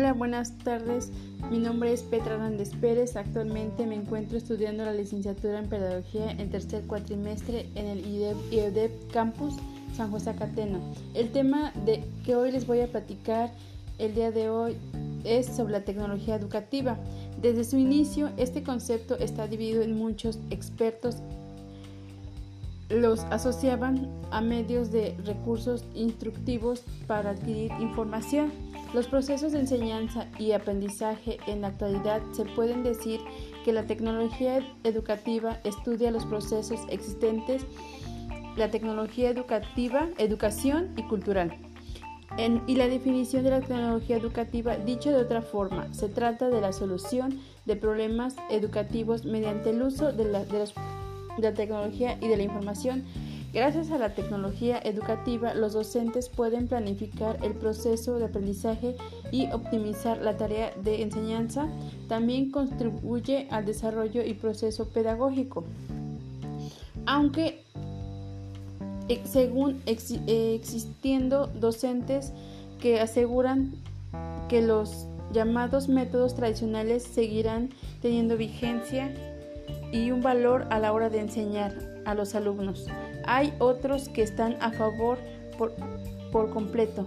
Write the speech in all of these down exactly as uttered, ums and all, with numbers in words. Hola, buenas tardes. Mi nombre es Petra Andrés Pérez. Actualmente me encuentro estudiando la licenciatura en Pedagogía en tercer cuatrimestre en el I U D E P Campus San José Acateno. El tema de que hoy les voy a platicar el día de hoy es sobre la tecnología educativa. Desde su inicio, este concepto está dividido en muchos expertos. Los asociaban a medios de recursos instructivos para adquirir información. Los procesos de enseñanza y aprendizaje en la actualidad se pueden decir que la tecnología educativa estudia los procesos existentes, la tecnología educativa, educación y cultural. En, y la definición de la tecnología educativa, dicho de otra forma, se trata de la solución de problemas educativos mediante el uso de la, de los de la tecnología y de la información. Gracias a la tecnología educativa, los docentes pueden planificar el proceso de aprendizaje y optimizar la tarea de enseñanza. También contribuye al desarrollo y proceso pedagógico. Aunque, según ex, eh, existiendo docentes que aseguran que los llamados métodos tradicionales seguirán teniendo vigencia y un valor a la hora de enseñar a los alumnos. Hay otros que están a favor por, por completo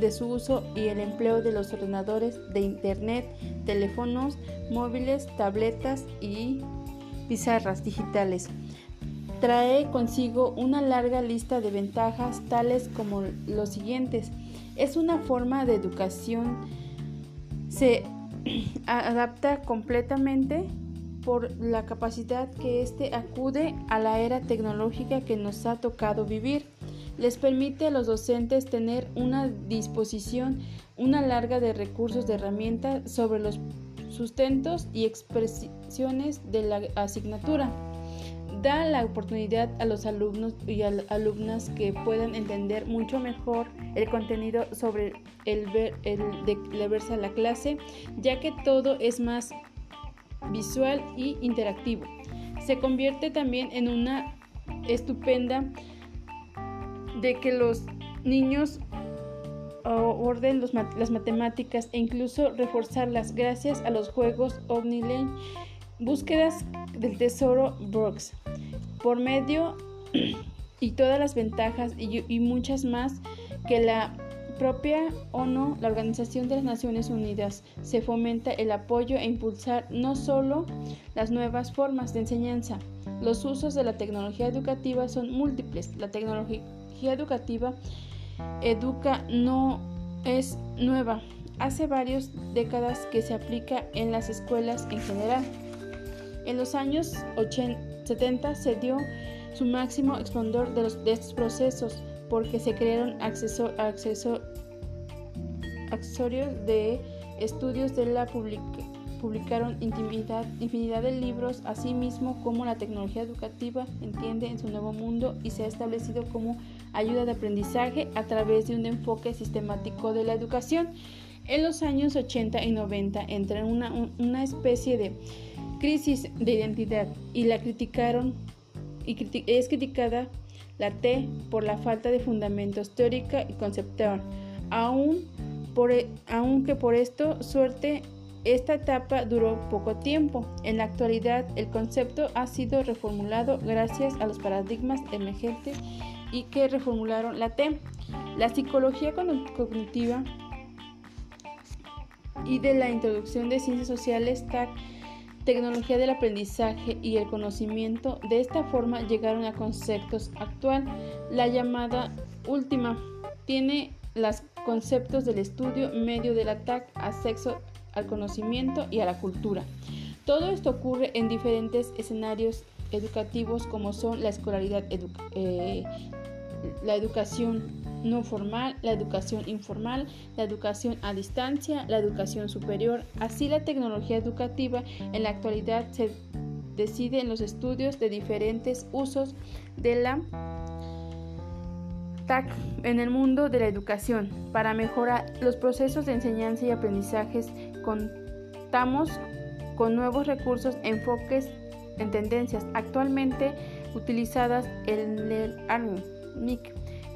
de su uso y el empleo de los ordenadores de internet, teléfonos móviles, tabletas y pizarras digitales. Trae consigo una larga lista de ventajas tales como los siguientes. Es una forma de educación, se adapta completamente por la capacidad que éste acude a la era tecnológica que nos ha tocado vivir. Les permite a los docentes tener una disposición, una larga de recursos, de herramientas sobre los sustentos y expresiones de la asignatura. Da la oportunidad a los alumnos y alumnas que puedan entender mucho mejor el contenido sobre el, ver, el de la versa la clase, ya que todo es más visual y interactivo. Se convierte también en una estupenda de que los niños aborden los, las matemáticas e incluso reforzarlas gracias a los juegos online, búsquedas del tesoro Brooks, por medio y todas las ventajas y, y muchas más que la propia ONU, la Organización de las Naciones Unidas, se fomenta el apoyo e impulsar no solo las nuevas formas de enseñanza. Los usos de la tecnología educativa son múltiples. La tecnología educativa educa no es nueva. Hace varias décadas que se aplica en las escuelas en general. En los años setenta se dio su máximo esplendor de, los, de estos procesos, porque se crearon acceso, acceso, accesorios de estudios de la publica, publicaron infinidad, infinidad de libros, así mismo como la tecnología educativa entiende en su nuevo mundo y se ha establecido como ayuda de aprendizaje a través de un enfoque sistemático de la educación. En los años ochenta y noventa entra en una, una especie de crisis de identidad y la criticaron y criti- es criticada la T por la falta de fundamentos teórica y conceptual. Aún por, aunque por esto suerte, esta etapa duró poco tiempo. En la actualidad, el concepto ha sido reformulado gracias a los paradigmas emergentes y que reformularon la T. La psicología cognitiva y de la introducción de ciencias sociales, T A C, tecnología del aprendizaje y el conocimiento, de esta forma llegaron a conceptos actual. La llamada última tiene los conceptos del estudio medio del ataque al sexo, al conocimiento y a la cultura. Todo esto ocurre en diferentes escenarios educativos como son la escolaridad, educa- eh, la educación no formal, la educación informal, la educación a distancia, la educación superior. Así, la tecnología educativa en la actualidad se decide en los estudios de diferentes usos de la T A C en el mundo de la educación. Para mejorar los procesos de enseñanza y aprendizajes, contamos con nuevos recursos, enfoques en tendencias actualmente utilizadas en el ARMU,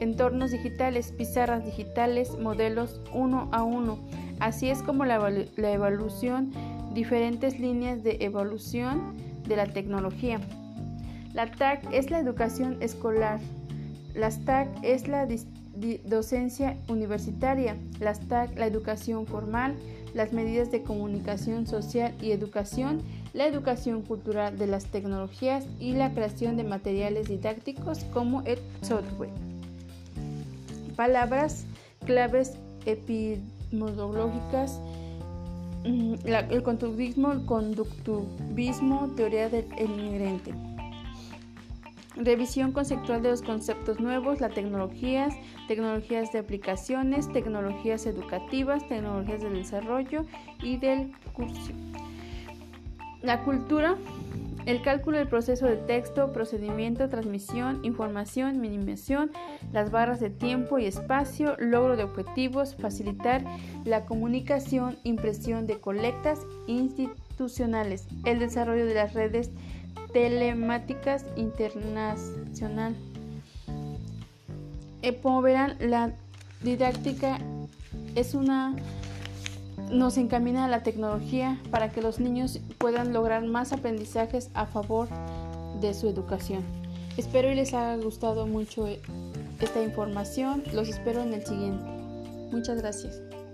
entornos digitales, pizarras digitales, modelos uno a uno, Así es como la, evol- la evolución, diferentes líneas de evolución de la tecnología. La T A C es la educación escolar. Las T A C es la dis- di- docencia universitaria. Las T A C, la educación formal, las medidas de comunicación social y educación, la educación cultural de las tecnologías y la creación de materiales didácticos como el software. Palabras claves epistemológicas: el conductismo, el conductivismo, teoría del inmigrante. Revisión conceptual de los conceptos nuevos, las tecnologías, tecnologías de aplicaciones, tecnologías educativas, tecnologías del desarrollo y del curso. La cultura, el cálculo del proceso de texto, procedimiento, transmisión, información, minimización, las barras de tiempo y espacio, logro de objetivos, facilitar la comunicación, impresión de colectas institucionales, el desarrollo de las redes telemáticas internacional. Como verán, la didáctica es una nos encamina a la tecnología para que los niños puedan lograr más aprendizajes a favor de su educación. Espero y les haya gustado mucho esta información. Los espero en el siguiente. Muchas gracias.